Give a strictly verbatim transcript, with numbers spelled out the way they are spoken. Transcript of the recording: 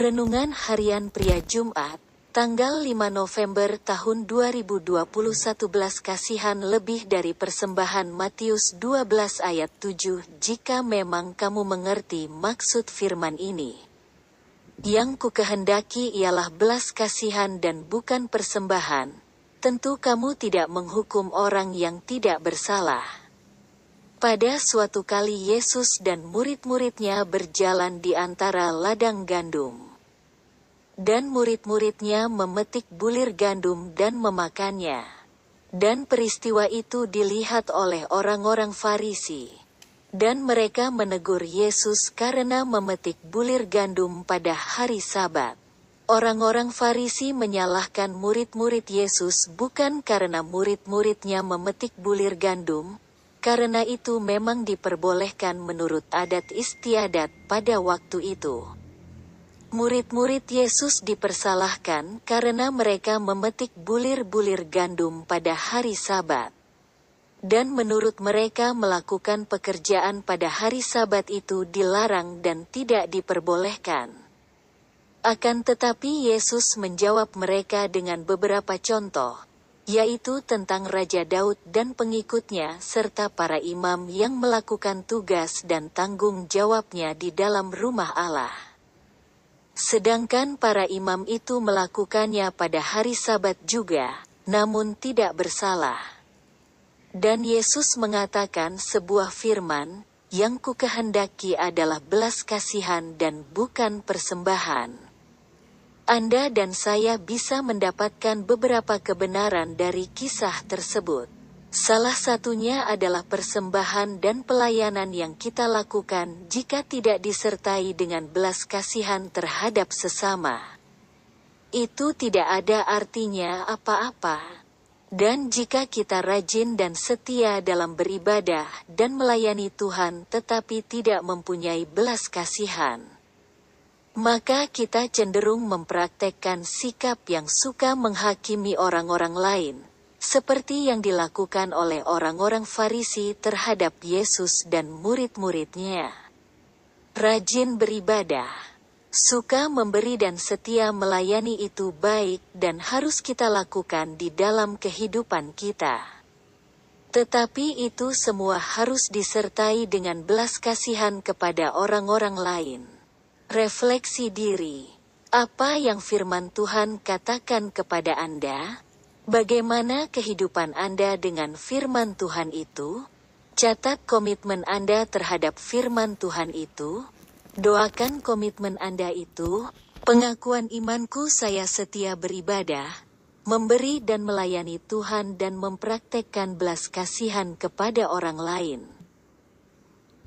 Renungan Harian Pria Jumat, tanggal lima November tahun dua ribu dua puluh satu. Kasihan lebih dari persembahan. Matius dua belas ayat tujuh. Jika memang kamu mengerti maksud firman ini, yang kukehendaki ialah belas kasihan dan bukan persembahan, tentu kamu tidak menghukum orang yang tidak bersalah. Pada suatu kali Yesus dan murid-muridnya berjalan di antara ladang gandum. Dan murid-muridnya memetik bulir gandum dan memakannya. Dan peristiwa itu dilihat oleh orang-orang Farisi. Dan mereka menegur Yesus karena memetik bulir gandum pada hari Sabat. Orang-orang Farisi menyalahkan murid-murid Yesus bukan karena murid-muridnya memetik bulir gandum, karena itu memang diperbolehkan menurut adat istiadat pada waktu itu. Murid-murid Yesus dipersalahkan karena mereka memetik bulir-bulir gandum pada hari Sabat. Dan menurut mereka melakukan pekerjaan pada hari Sabat itu dilarang dan tidak diperbolehkan. Akan tetapi Yesus menjawab mereka dengan beberapa contoh, yaitu tentang Raja Daud dan pengikutnya serta para imam yang melakukan tugas dan tanggung jawabnya di dalam rumah Allah. Sedangkan para imam itu melakukannya pada hari Sabat juga, namun tidak bersalah. Dan Yesus mengatakan sebuah firman, yang kukehendaki adalah belas kasihan dan bukan persembahan. Anda dan saya bisa mendapatkan beberapa kebenaran dari kisah tersebut. Salah satunya adalah persembahan dan pelayanan yang kita lakukan jika tidak disertai dengan belas kasihan terhadap sesama. Itu tidak ada artinya apa-apa. Dan jika kita rajin dan setia dalam beribadah dan melayani Tuhan tetapi tidak mempunyai belas kasihan, maka kita cenderung mempraktekkan sikap yang suka menghakimi orang-orang lain, seperti yang dilakukan oleh orang-orang Farisi terhadap Yesus dan murid-muridnya. Rajin beribadah, suka memberi dan setia melayani itu baik dan harus kita lakukan di dalam kehidupan kita. Tetapi itu semua harus disertai dengan belas kasihan kepada orang-orang lain. Refleksi diri. Apa yang firman Tuhan katakan kepada Anda? Bagaimana kehidupan Anda dengan firman Tuhan itu? Catat komitmen Anda terhadap firman Tuhan itu. Doakan komitmen Anda itu. Pengakuan imanku, saya setia beribadah, memberi dan melayani Tuhan dan mempraktekkan belas kasihan kepada orang lain.